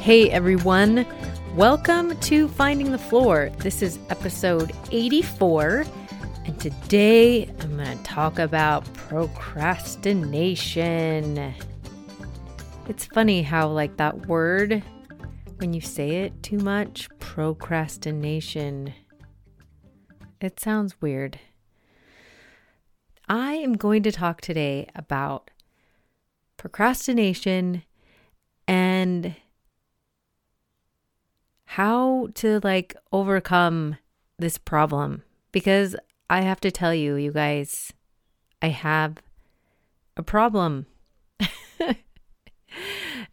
Hey everyone, welcome to Finding the Floor. This is episode 84, and today I'm going to talk about procrastination. It's funny how like that word, when you say it too much, procrastination, it sounds weird. I am going to talk today about procrastination and how to like overcome this problem, because I have to tell you, you guys, I have a problem.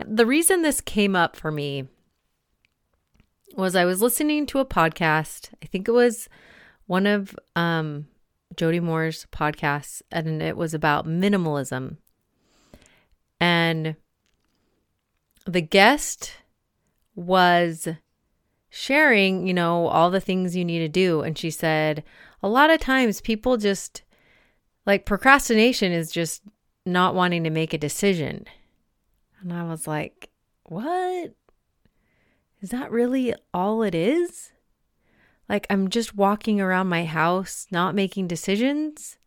The reason this came up for me was I was listening to a podcast. I think it was one of Jody Moore's podcasts, and it was about minimalism. And the guest was sharing, you know, all the things you need to do. And she said, a lot of times people just like procrastination is just not wanting to make a decision. And I was like, what? Is that really all it is? Like, I'm just walking around my house, not making decisions,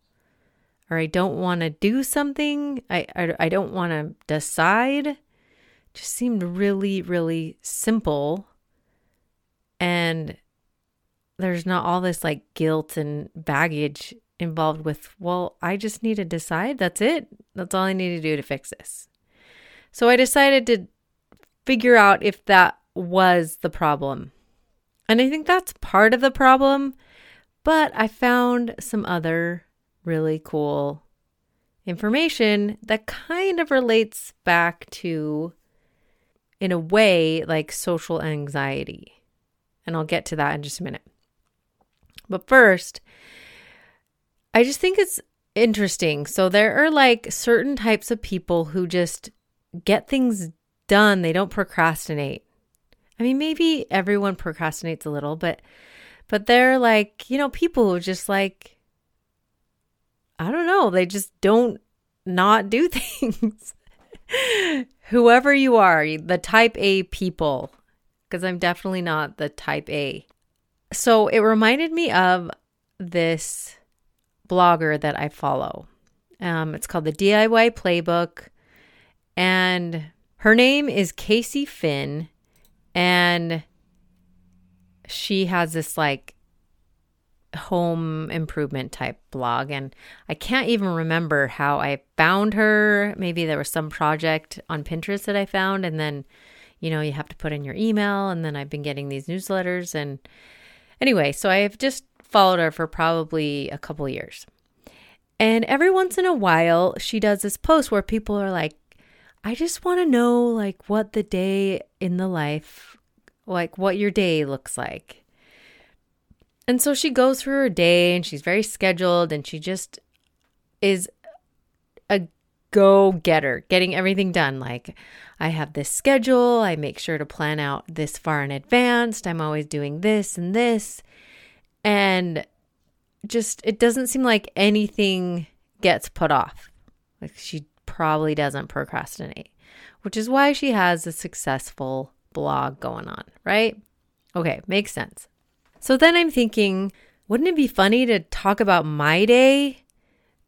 or I don't want to do something. I don't want to decide. It just seemed really, really simple. And there's not all this like guilt and baggage involved with, well, I just need to decide. That's it. That's all I need to do to fix this. So I decided to figure out if that was the problem. And I think that's part of the problem, but I found some other really cool information that kind of relates back to, in a way, like social anxiety. And I'll get to that in just a minute. But first, I just think it's interesting. So there are like certain types of people who just get things done. They don't procrastinate. I mean, maybe everyone procrastinates a little, but they're like, you know, people who just like, I don't know, they just don't not do things. Whoever you are, the type A people, because I'm definitely not the type A. So it reminded me of this blogger that I follow. It's called the DIY Playbook. And her name is Casey Finn. And she has this like home improvement type blog. And I can't even remember how I found her. Maybe there was some project on Pinterest that I found. And then, you know, you have to put in your email. And then I've been getting these newsletters. And anyway, so I've just followed her for probably a couple years. And every once in a while, she does this post where people are like, I just want to know like what the day in the life, like what your day looks like. And so she goes through her day and she's very scheduled and she just is a go-getter, getting everything done. Like, I have this schedule. I make sure to plan out this far in advance. I'm always doing this and this. And just, it doesn't seem like anything gets put off. Like, she probably doesn't procrastinate, which is why she has a successful blog going on, right? Okay, makes sense. So then I'm thinking, wouldn't it be funny to talk about my day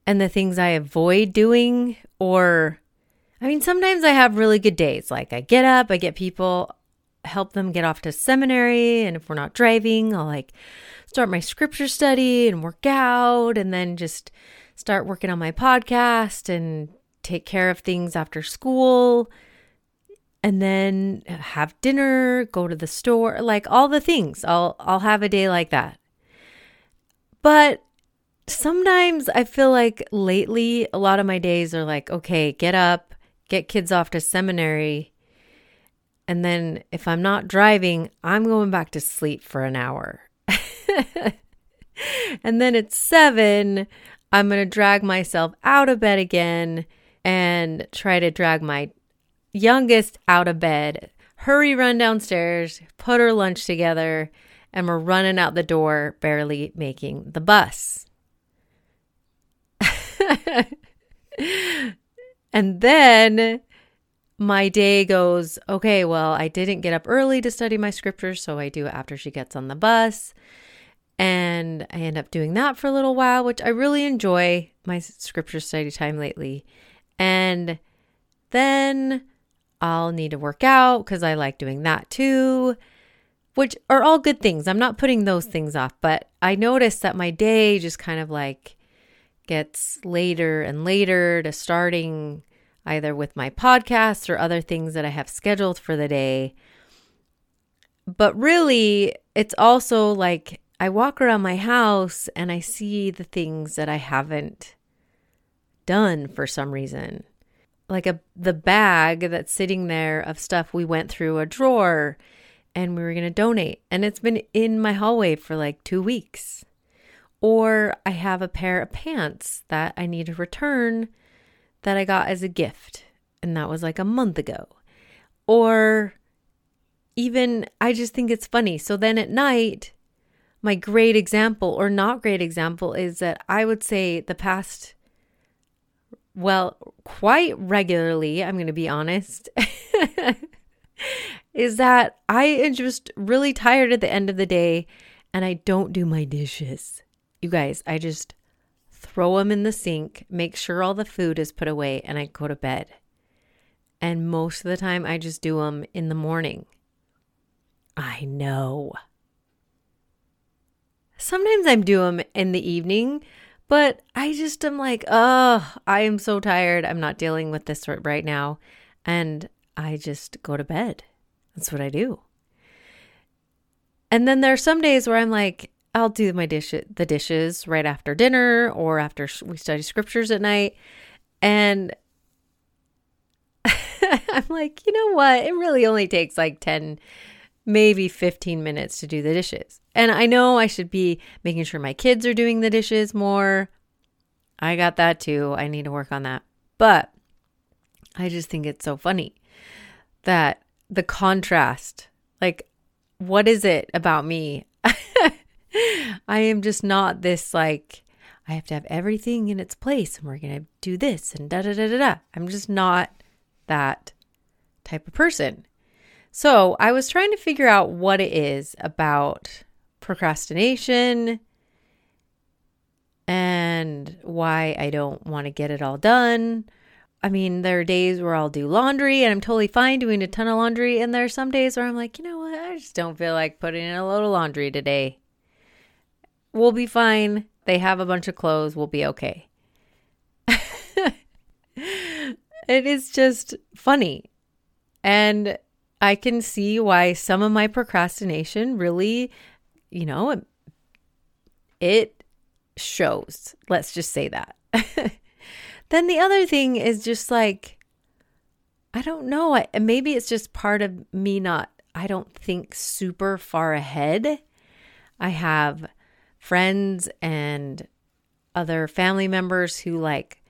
and the things I avoid doing? Or, I mean, sometimes I have really good days. Like, I get up, I get people, help them get off to seminary, and if we're not driving, I'll like start my scripture study and work out, and then just start working on my podcast and take care of things after school, and then have dinner, go to the store, like all the things. I'll have a day like that. But sometimes I feel like lately a lot of my days are like, okay, get up, get kids off to seminary. And then if I'm not driving, I'm going back to sleep for an hour. And then at 7, I'm going to drag myself out of bed again and try to drag my youngest out of bed. Hurry, run downstairs, put her lunch together, and we're running out the door, barely making the bus. And then my day goes, okay, well, I didn't get up early to study my scriptures, so I do it after she gets on the bus. And I end up doing that for a little while, which I really enjoy my scripture study time lately. And then I'll need to work out because I like doing that too, which are all good things. I'm not putting those things off, but I notice that my day just kind of like gets later and later to starting either with my podcast or other things that I have scheduled for the day. But really, it's also like I walk around my house and I see the things that I haven't done for some reason. Like the bag that's sitting there of stuff we went through a drawer and we were going to donate. And it's been in my hallway for like 2 weeks. Or I have a pair of pants that I need to return that I got as a gift. And that was like a month ago. Or even I just think it's funny. So then at night, my great example or not great example is that I would say the past, well, quite regularly, I'm going to be honest, is that I am just really tired at the end of the day and I don't do my dishes. You guys, I just throw them in the sink, make sure all the food is put away, and I go to bed. And most of the time I just do them in the morning. I know. Sometimes I do them in the evening, but I just am like, oh, I am so tired. I'm not dealing with this right now. And I just go to bed. That's what I do. And then there are some days where I'm like, I'll do the dishes right after dinner or after we study scriptures at night. And I'm like, you know what? It really only takes like 10, maybe 15 minutes to do the dishes. And I know I should be making sure my kids are doing the dishes more. I got that too. I need to work on that. But I just think it's so funny that the contrast, like, what is it about me? I am just not this like, I have to have everything in its place and we're going to do this and da-da-da-da-da. I'm just not that type of person. So I was trying to figure out what it is about procrastination and why I don't want to get it all done. I mean, there are days where I'll do laundry and I'm totally fine doing a ton of laundry. And there are some days where I'm like, you know what? I just don't feel like putting in a load of laundry today. We'll be fine. They have a bunch of clothes. We'll be okay. It is just funny. And I can see why some of my procrastination really, you know, it shows. Let's just say that. Then the other thing is just like, I don't know. Maybe it's just part of me I don't think super far ahead. I have friends and other family members who like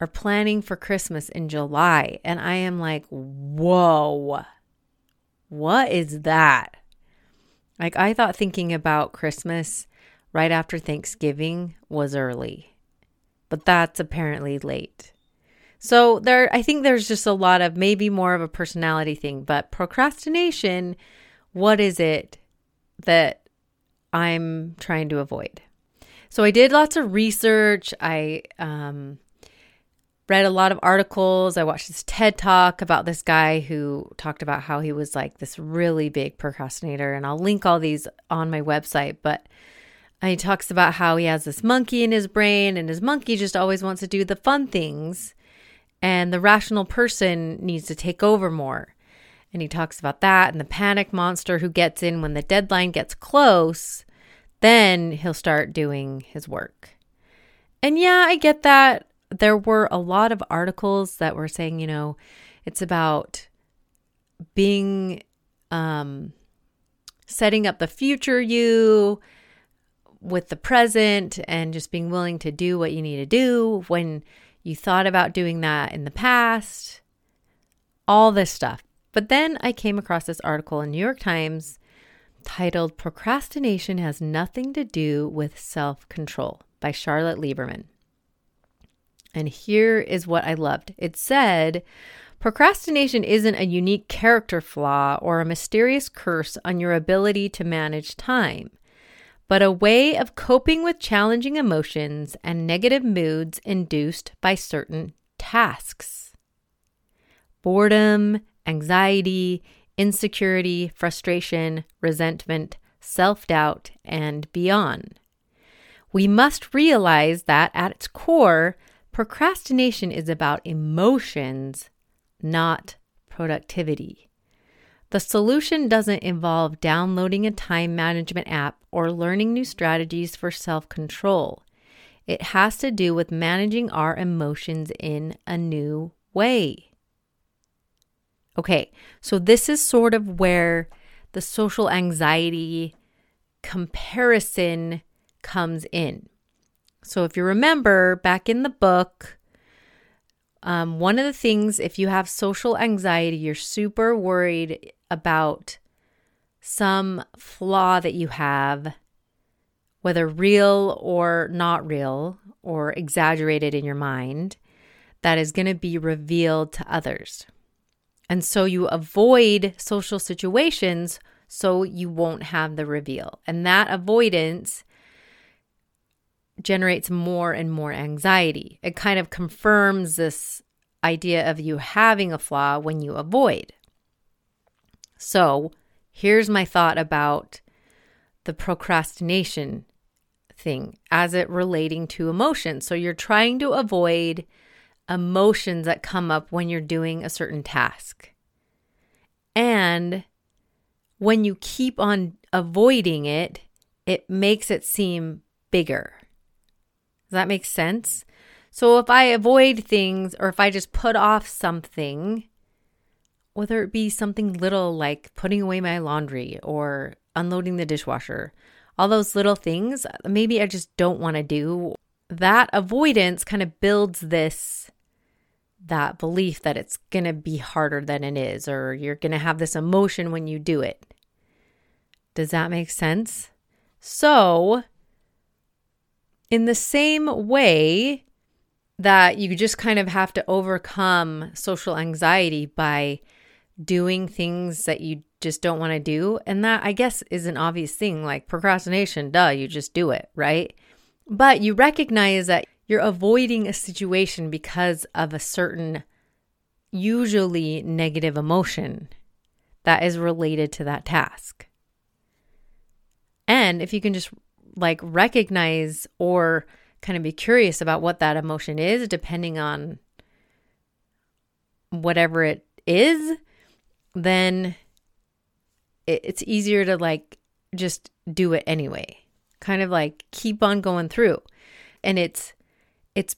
are planning for Christmas in July. And I am like, whoa, what is that? Like, I thought thinking about Christmas right after Thanksgiving was early, but that's apparently late. So I think there's just a lot of maybe more of a personality thing, but procrastination, what is it that I'm trying to avoid? So I did lots of research. I read a lot of articles. I watched this TED Talk about this guy who talked about how he was like this really big procrastinator. And I'll link all these on my website. But he talks about how he has this monkey in his brain and his monkey just always wants to do the fun things. And the rational person needs to take over more. And he talks about that and the panic monster who gets in when the deadline gets close. Then he'll start doing his work. And yeah, I get that. there were a lot of articles that were saying, you know, it's about being, setting up the future you with the present and just being willing to do what you need to do when you thought about doing that in the past, all this stuff. But then I came across this article in New York Times titled "Procrastination Has Nothing to Do with Self-Control" by Charlotte Lieberman. And here is what I loved. It said, "Procrastination isn't a unique character flaw or a mysterious curse on your ability to manage time, but a way of coping with challenging emotions and negative moods induced by certain tasks. Boredom, anxiety, insecurity, frustration, resentment, self-doubt, and beyond. We must realize that at its core, procrastination is about emotions, not productivity. The solution doesn't involve downloading a time management app or learning new strategies for self-control. It has to do with managing our emotions in a new way." Okay, so this is sort of where the social anxiety comparison comes in. So if you remember back in the book, one of the things, if you have social anxiety, you're super worried about some flaw that you have, whether real or not real or exaggerated in your mind, that is going to be revealed to others. And so you avoid social situations so you won't have the reveal. And that avoidance generates more and more anxiety. It kind of confirms this idea of you having a flaw when you avoid. So here's my thought about the procrastination thing as it relating to emotions. So you're trying to avoid emotions that come up when you're doing a certain task. And when you keep on avoiding it, it makes it seem bigger. Does that make sense? So if I avoid things or if I just put off something, whether it be something little like putting away my laundry or unloading the dishwasher, all those little things, maybe I just don't want to do. That avoidance kind of builds that belief that it's going to be harder than it is, or you're going to have this emotion when you do it. Does that make sense? So in the same way that you just kind of have to overcome social anxiety by doing things that you just don't want to do, and that I guess is an obvious thing, like procrastination, you just do it, right? But you recognize that you're avoiding a situation because of a certain, usually negative emotion that is related to that task. And if you can just recognize or kind of be curious about what that emotion is, depending on whatever it is, then it's easier to just do it anyway. Kind of keep on going through. And it's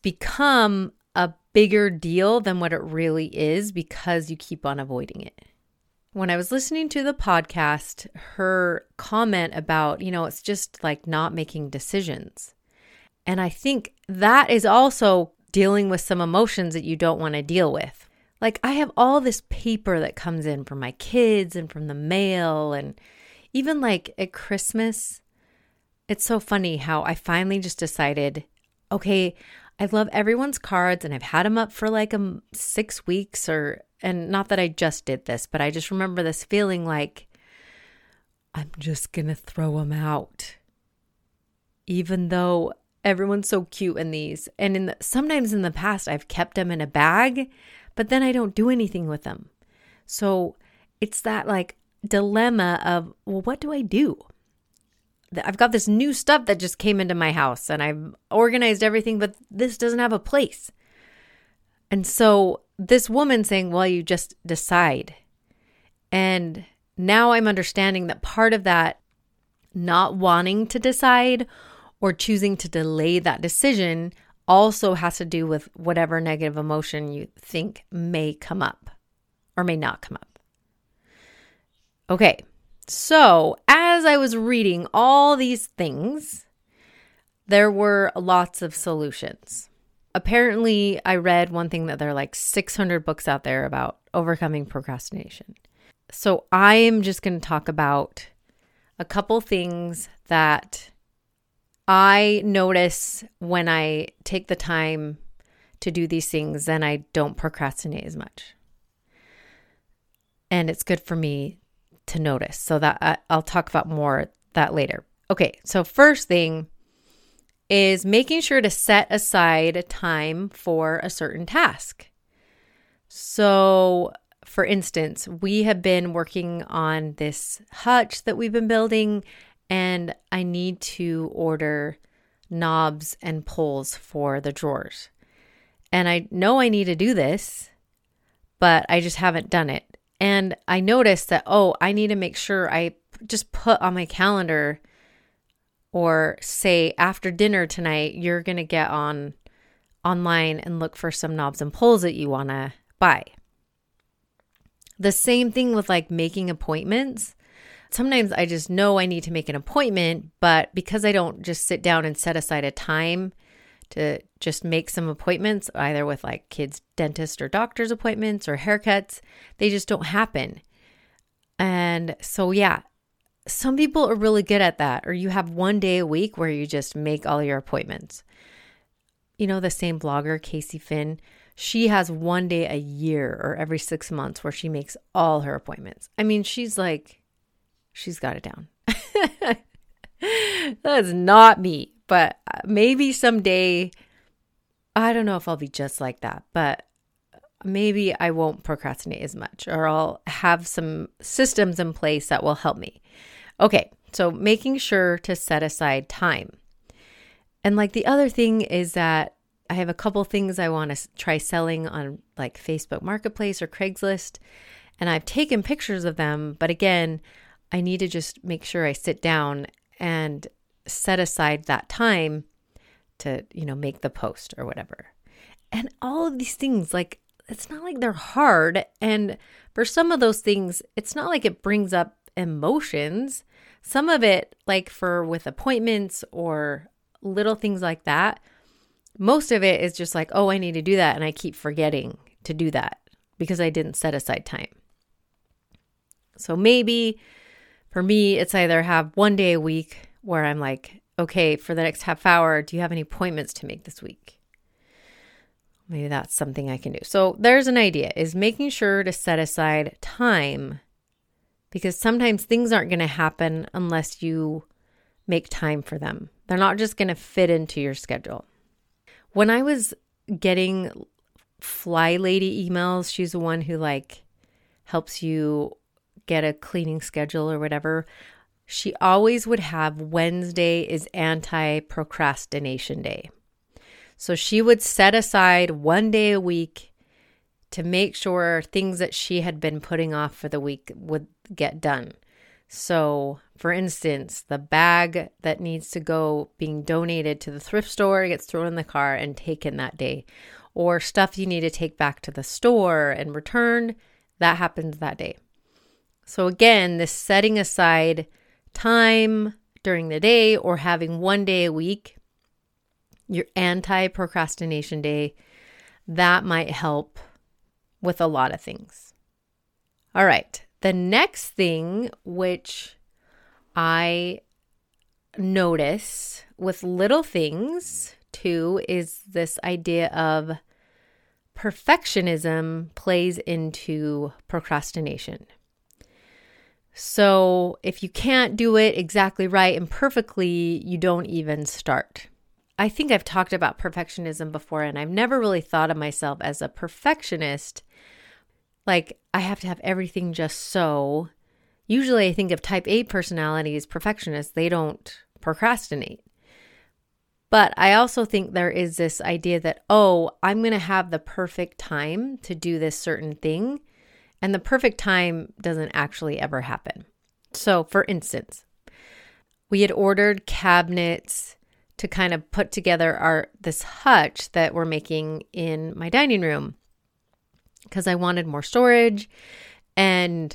become a bigger deal than what it really is because you keep on avoiding it. When I was listening to the podcast, her comment about, it's just not making decisions. And I think that is also dealing with some emotions that you don't want to deal with. I have all this paper that comes in from my kids and from the mail, and even at Christmas, it's so funny how I finally just decided, okay, I love everyone's cards and I've had them up for 6 weeks and not that I just did this, but I just remember this feeling I'm just going to throw them out, even though everyone's so cute in these. And sometimes in the past, I've kept them in a bag, but then I don't do anything with them. So it's that dilemma of, well, what do I do? I've got this new stuff that just came into my house and I've organized everything, but this doesn't have a place. And so this woman saying, well, you just decide. And now I'm understanding that part of that not wanting to decide or choosing to delay that decision also has to do with whatever negative emotion you think may come up or may not come up. Okay, so as I was reading all these things, there were lots of solutions. Apparently, I read one thing that there are like 600 books out there about overcoming procrastination. So I am just going to talk about a couple things that I notice when I take the time to do these things, then I don't procrastinate as much. And it's good for me to notice. So that I'll talk about more that later. Okay, so first thing is making sure to set aside a time for a certain task. So, for instance, we have been working on this hutch that we've been building, and I need to order knobs and pulls for the drawers. And I know I need to do this, but I just haven't done it. And I noticed that, I need to make sure I just put on my calendar or say after dinner tonight, you're going to get online and look for some knobs and pulls that you want to buy. The same thing with like making appointments. Sometimes I just know I need to make an appointment, but because I don't just sit down and set aside a time to just make some appointments, either with like kids' dentist or doctor's appointments or haircuts, they just don't happen. And so, yeah, some people are really good at that, or you have one day a week where you just make all your appointments. You know, the same blogger, Casey Finn, she has one day a year or every 6 months where she makes all her appointments. I mean, she's got it down. That's not me. But maybe someday, I don't know if I'll be just like that, but maybe I won't procrastinate as much, or I'll have some systems in place that will help me. Okay, so making sure to set aside time. And like the other thing is that I have a couple things I want to try selling on like Facebook Marketplace or Craigslist, and I've taken pictures of them, but again, I need to just make sure I sit down and set aside that time to, make the post or whatever. And all of these things, like, it's not like they're hard. And for some of those things, it's not like it brings up emotions. Some of it, like with appointments or little things like that, most of it is just like, I need to do that. And I keep forgetting to do that because I didn't set aside time. So maybe for me, it's either have one day a week where I'm like, okay, for the next half hour, do you have any appointments to make this week? Maybe that's something I can do. So there's an idea, is making sure to set aside time, because sometimes things aren't going to happen unless you make time for them. They're not just going to fit into your schedule. When I was getting Fly Lady emails, she's the one who like helps you get a cleaning schedule or whatever, she always would have Wednesday is anti-procrastination day. So she would set aside one day a week to make sure things that she had been putting off for the week would get done. So for instance, the bag that needs to go being donated to the thrift store gets thrown in the car and taken that day. Or stuff you need to take back to the store and return, that happens that day. So again, this setting aside time during the day or having one day a week, your anti-procrastination day, that might help with a lot of things. All right. The next thing which I notice with little things too is this idea of perfectionism plays into procrastination. So if you can't do it exactly right and perfectly, you don't even start. I think I've talked about perfectionism before, and I've never really thought of myself as a perfectionist. Like, I have to have everything just so. Usually I think of type A personalities, perfectionists, they don't procrastinate. But I also think there is this idea that, I'm going to have the perfect time to do this certain thing. And the perfect time doesn't actually ever happen. So for instance, we had ordered cabinets to kind of put together this hutch that we're making in my dining room because I wanted more storage. And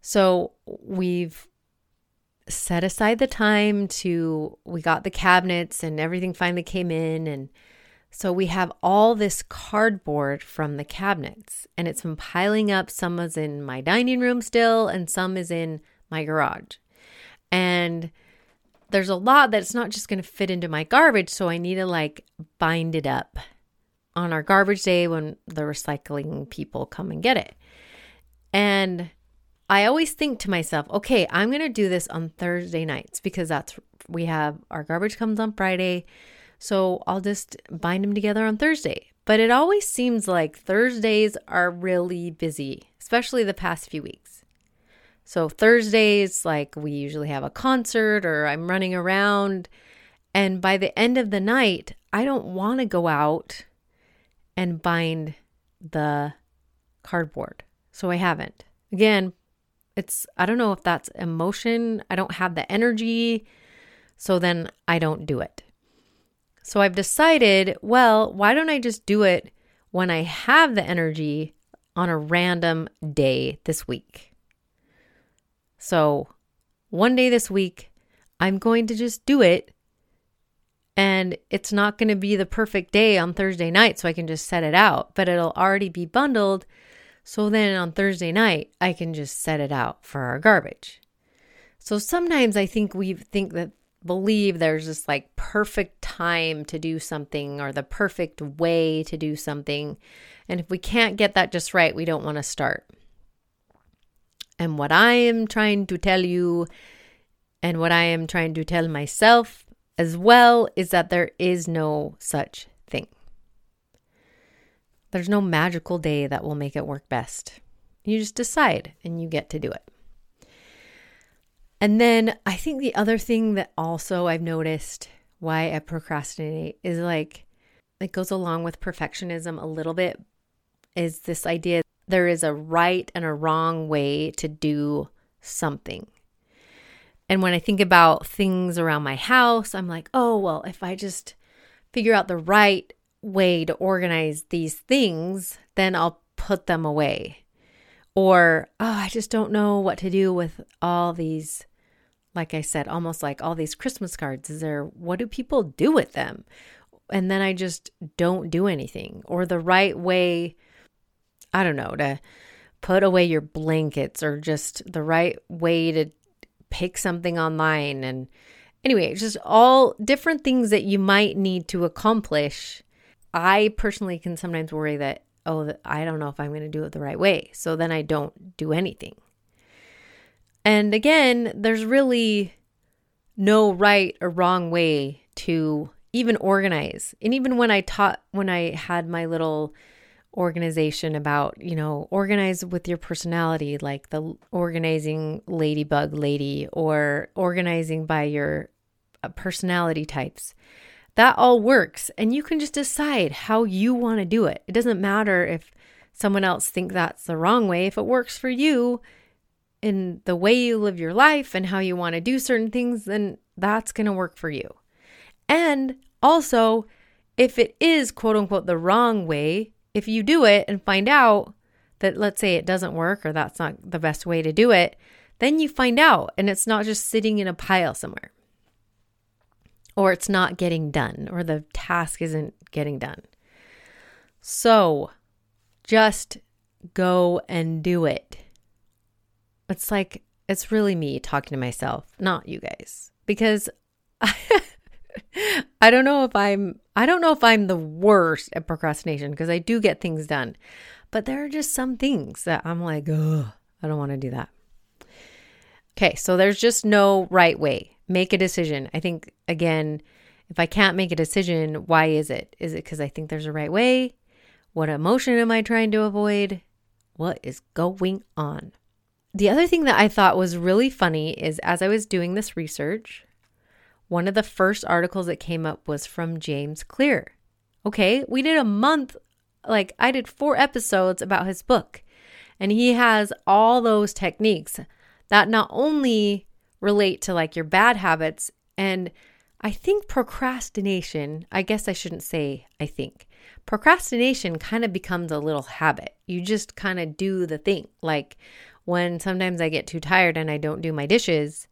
so we've set aside the time we got the cabinets and everything finally came in. And so we have all this cardboard from the cabinets, and it's been piling up. Some is in my dining room still, and some is in my garage. And there's a lot that's not just going to fit into my garbage. So I need to bind it up on our garbage day when the recycling people come and get it. And I always think to myself, okay, I'm going to do this on Thursday nights because we have our garbage comes on Friday. So I'll just bind them together on Thursday. But it always seems like Thursdays are really busy, especially the past few weeks. So Thursdays, we usually have a concert or I'm running around. And by the end of the night, I don't want to go out and bind the cardboard. So I haven't. Again, I don't know if that's emotion. I don't have the energy. So then I don't do it. So I've decided, well, why don't I just do it when I have the energy on a random day this week? So one day this week, I'm going to just do it. And it's not going to be the perfect day on Thursday night, so I can just set it out, but it'll already be bundled. So then on Thursday night, I can just set it out for our garbage. So sometimes I think believe there's this perfect time to do something or the perfect way to do something. And if we can't get that just right, we don't want to start. And what I am trying to tell you and what I am trying to tell myself as well is that there is no such thing. There's no magical day that will make it work best. You just decide and you get to do it. And then I think the other thing that also I've noticed why I procrastinate is it goes along with perfectionism a little bit, is this idea there is a right and a wrong way to do something. And when I think about things around my house, I'm oh, well, if I just figure out the right way to organize these things, then I'll put them away. Or, oh, I just don't know what to do with all these, like I said, almost like all these Christmas cards. What do people do with them? And then I just don't do anything. Or the right way, I don't know, to put away your blankets, or just the right way to pick something online. And anyway, just all different things that you might need to accomplish. I personally can sometimes worry that, oh, I don't know if I'm going to do it the right way. So then I don't do anything. And again, there's really no right or wrong way to even organize. And even when I had my little organization about, organize with your personality, like the organizing ladybug lady, or organizing by your personality types. That all works, and you can just decide how you want to do it. It doesn't matter if someone else thinks that's the wrong way. If it works for you in the way you live your life and how you want to do certain things, then that's going to work for you. And also, if it is quote unquote the wrong way, if you do it and find out that, let's say, it doesn't work or that's not the best way to do it, then you find out and it's not just sitting in a pile somewhere. Or it's not getting done, or the task isn't getting done. So just go and do it. It's it's really me talking to myself, not you guys, because I don't know if I'm the worst at procrastination, because I do get things done, but there are just some things that I'm ugh, I don't want to do that. Okay. So there's just no right way. Make a decision. I think, again, if I can't make a decision, why is it? Is it because I think there's a right way? What emotion am I trying to avoid? What is going on? The other thing that I thought was really funny is, as I was doing this research, one of the first articles that came up was from James Clear. Okay, we did a month, I did 4 episodes about his book, and he has all those techniques that not only relate to your bad habits. And I think procrastination, I guess I shouldn't say I think. Procrastination kind of becomes a little habit. You just kind of do the thing. Like when sometimes I get too tired and I don't do my dishes,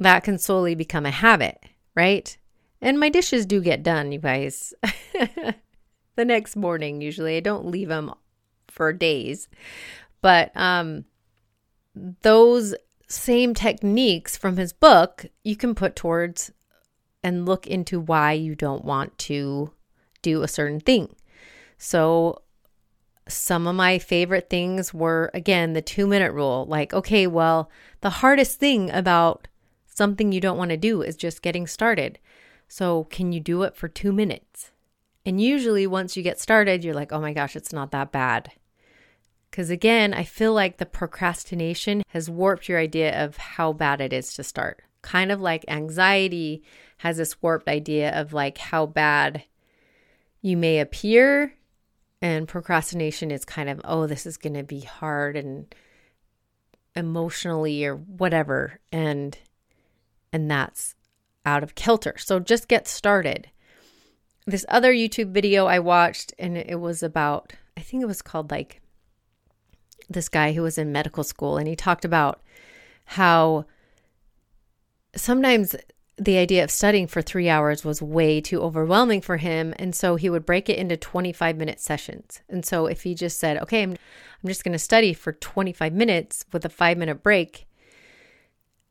that can slowly become a habit, right? And my dishes do get done, you guys. The next morning, usually. I don't leave them for days. But those same techniques from his book, you can put towards and look into why you don't want to do a certain thing. So some of my favorite things were, again, the 2-minute rule. Like, okay, well, the hardest thing about something you don't want to do is just getting started. So can you do it for 2 minutes? And usually once you get started, you're like, oh my gosh, it's not that bad. Because again, I feel like the procrastination has warped your idea of how bad it is to start. Kind of like anxiety has this warped idea of like how bad you may appear. And procrastination is kind of, oh, this is going to be hard and emotionally or whatever. And that's out of kilter. So just get started. This other YouTube video I watched, and it was about, I think it was called like this guy who was in medical school, and he talked about how sometimes the idea of studying for 3 hours was way too overwhelming for him. And so he would break it into 25-minute sessions. And so if he just said, okay, I'm just going to study for 25 minutes with a 5-minute break,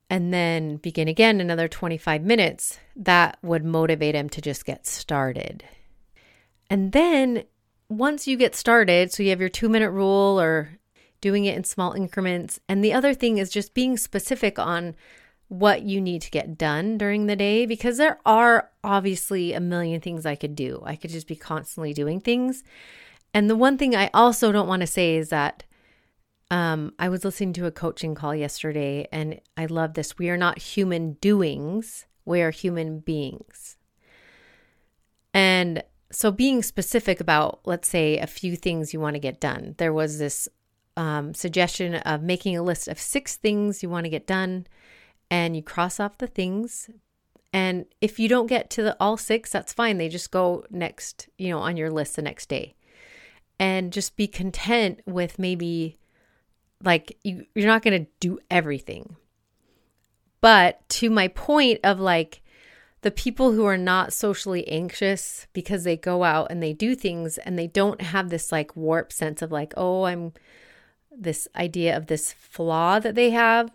and then begin again another 25 minutes, that would motivate him to just get started. And then once you get started, so you have your 2-minute rule or doing it in small increments. And the other thing is just being specific on what you need to get done during the day, because there are obviously a million things I could do. I could just be constantly doing things. And the one thing I also don't want to say is that I was listening to a coaching call yesterday, and I love this. We are not human doings. We are human beings. And so being specific about, let's say, a few things you want to get done. There was this suggestion of making a list of 6 things you want to get done, and you cross off the things. And if you don't get to all 6, that's fine. They just go next, on your list the next day. And just be content with maybe... like you're not going to do everything. But to my point of like the people who are not socially anxious because they go out and they do things and they don't have this like warped sense of like, oh, I'm this idea of this flaw that they have.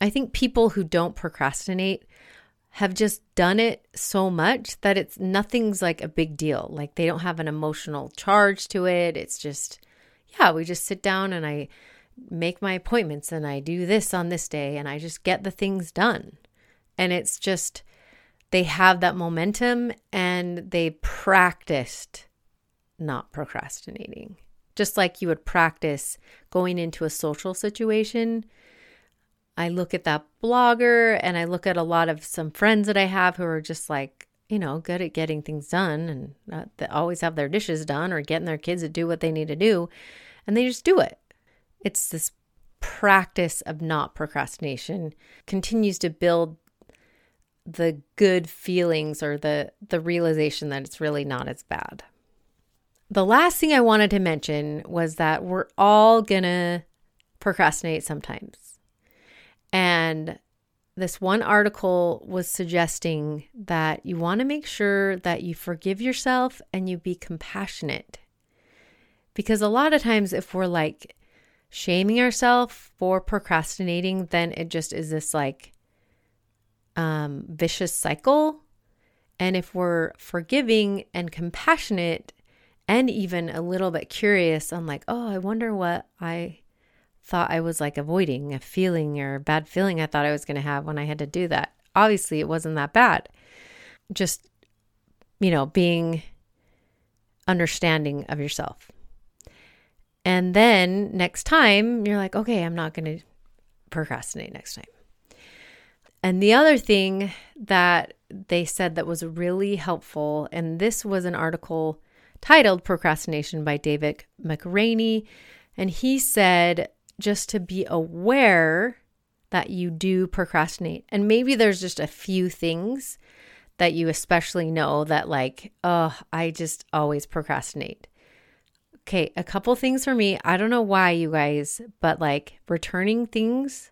I think people who don't procrastinate have just done it so much that it's nothing's like a big deal. Like they don't have an emotional charge to it. It's just... yeah, we just sit down and I make my appointments and I do this on this day and I just get the things done. And it's just, they have that momentum and they practiced not procrastinating. Just like you would practice going into a social situation. I look at that blogger and I look at a lot of some friends that I have who are just like, good at getting things done, and they always have their dishes done or getting their kids to do what they need to do, and they just do it. It's this practice of not procrastination continues to build the good feelings or the realization that it's really not as bad. The last thing I wanted to mention was that we're all gonna procrastinate sometimes. And this one article was suggesting that you want to make sure that you forgive yourself and you be compassionate. Because a lot of times if we're like shaming ourselves for procrastinating, then it just is this like vicious cycle. And if we're forgiving and compassionate and even a little bit curious on like, oh, I wonder what I thought I was like avoiding a feeling or a bad feeling I thought I was going to have when I had to do that. Obviously, it wasn't that bad. Just, being understanding of yourself. And then next time you're like, okay, I'm not going to procrastinate next time. And the other thing that they said that was really helpful, and this was an article titled Procrastination by David McRaney. And he said, just to be aware that you do procrastinate. And maybe there's just a few things that you especially know that like, oh, I just always procrastinate. Okay, a couple things for me. I don't know why, you guys, but like returning things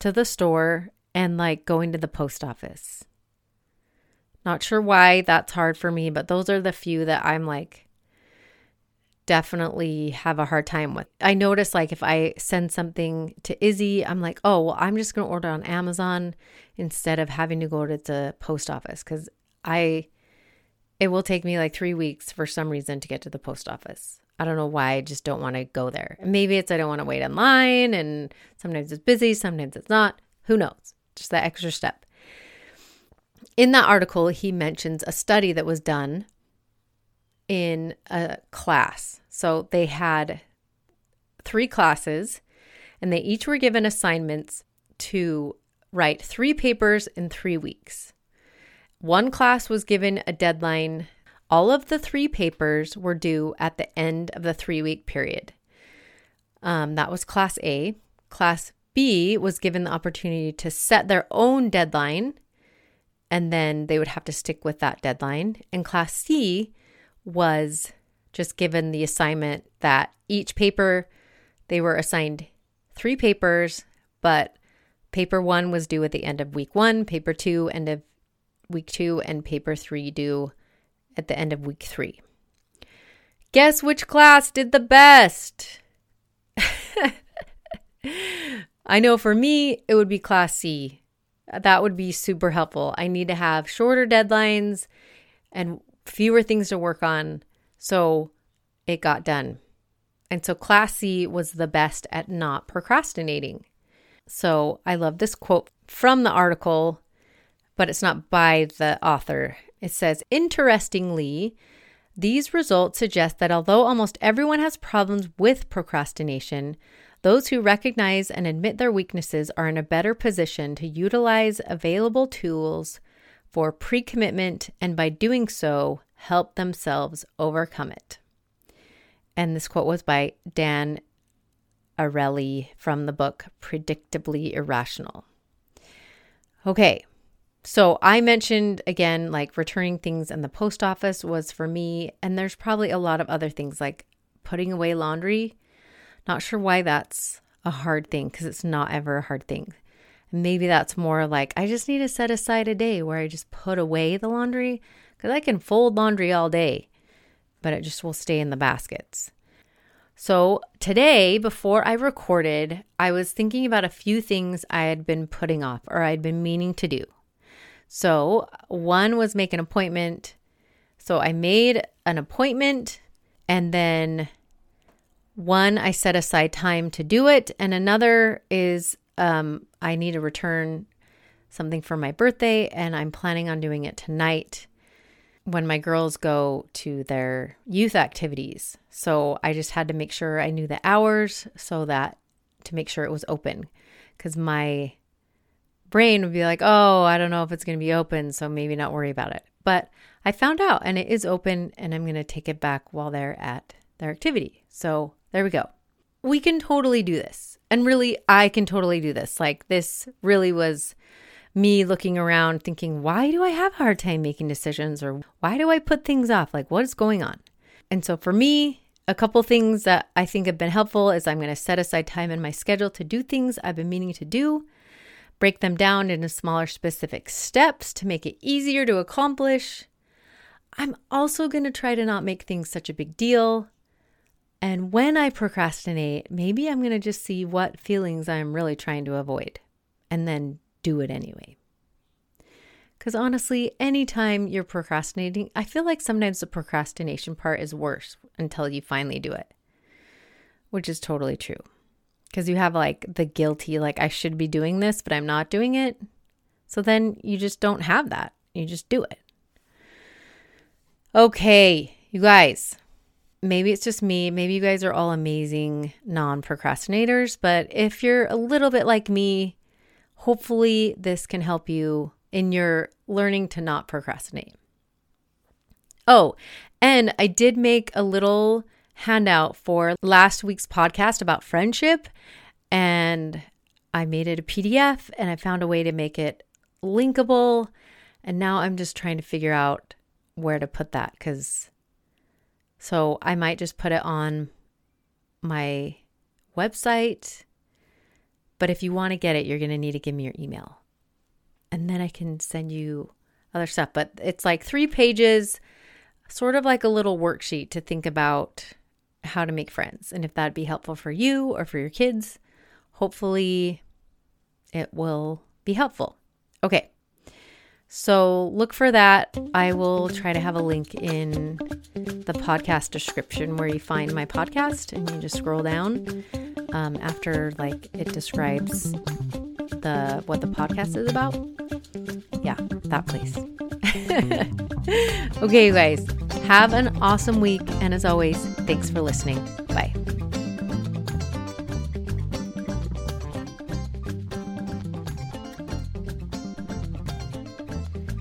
to the store and like going to the post office. Not sure why that's hard for me, but those are the few that I'm like definitely have a hard time with. I notice like if I send something to Izzy, I'm like, oh, well, I'm just going to order on Amazon instead of having to go to the post office, because it will take me like 3 weeks for some reason to get to the post office. I don't know why. I just don't want to go there. Maybe it's I don't want to wait in line, and sometimes it's busy, sometimes it's not. Who knows? Just that extra step. In that article, he mentions a study that was done in a class. So they had 3 classes, and they each were given assignments to write 3 papers in 3 weeks. One class was given a deadline. All of the 3 papers were due at the end of the 3-week period. That was Class A. Class B was given the opportunity to set their own deadline, and then they would have to stick with that deadline. And Class C was just given the assignment that each paper, they were assigned 3 papers, but paper 1 was due at the end of week 1, paper 2 end of week 2, and paper 3 due at the end of week 3. Guess which class did the best? I know for me, it would be Class C. That would be super helpful. I need to have shorter deadlines and fewer things to work on. So it got done. And so Class C was the best at not procrastinating. So I love this quote from the article, but it's not by the author. It says, interestingly, these results suggest that although almost everyone has problems with procrastination, those who recognize and admit their weaknesses are in a better position to utilize available tools for pre-commitment, and by doing so, help themselves overcome it. And this quote was by Dan Ariely from the book Predictably Irrational. Okay, so I mentioned again, like returning things in the post office was for me, and there's probably a lot of other things like putting away laundry. Not sure why that's a hard thing, because it's not ever a hard thing. Maybe that's more like I just need to set aside a day where I just put away the laundry, because I can fold laundry all day, but it just will stay in the baskets. So today, before I recorded, I was thinking about a few things I had been putting off or I'd been meaning to do. So one was make an appointment. So I made an appointment, and then one, I set aside time to do it. And another is I need to return something for my birthday, and I'm planning on doing it tonight when my girls go to their youth activities. So I just had to make sure I knew the hours so that to make sure it was open, because my brain would be like, oh, I don't know if it's going to be open, so maybe not worry about it. But I found out, and it is open, and I'm going to take it back while they're at their activity. So there we go. We can totally do this. And really, I can totally do this. Like, this really was me looking around thinking, why do I have a hard time making decisions? Or why do I put things off? Like, what is going on? And so for me, a couple things that I think have been helpful is I'm going to set aside time in my schedule to do things I've been meaning to do, break them down into smaller specific steps to make it easier to accomplish. I'm also going to try to not make things such a big deal. And when I procrastinate, maybe I'm going to just see what feelings I'm really trying to avoid and then do it anyway. Because honestly, anytime you're procrastinating, I feel like sometimes the procrastination part is worse until you finally do it, which is totally true. Because you have like the guilty, like I should be doing this, but I'm not doing it. So then you just don't have that. You just do it. Okay, you guys. Maybe it's just me. Maybe you guys are all amazing non-procrastinators, but if you're a little bit like me, hopefully this can help you in your learning to not procrastinate. Oh, and I did make a little handout for last week's podcast about friendship, and I made it a PDF and I found a way to make it linkable. And now I'm just trying to figure out where to put that, because so I might just put it on my website. But if you want to get it, you're going to need to give me your email. And then I can send you other stuff. But it's like 3 pages, sort of like a little worksheet to think about how to make friends. And if that'd be helpful for you or for your kids, hopefully it will be helpful. Okay. So look for that. I will try to have a link in the podcast description where you find my podcast, and you just scroll down after like it describes what the podcast is about. Yeah, that place. Okay, you guys, have an awesome week. And as always, thanks for listening. Bye.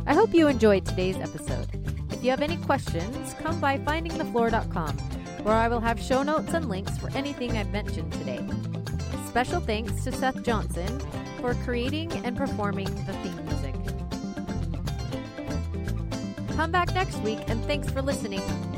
I hope you enjoyed today's episode. If you have any questions, come by findingthefloor.com, where I will have show notes and links for anything I've mentioned today. Special thanks to Seth Johnson for creating and performing the theme music. Come back next week, and thanks for listening.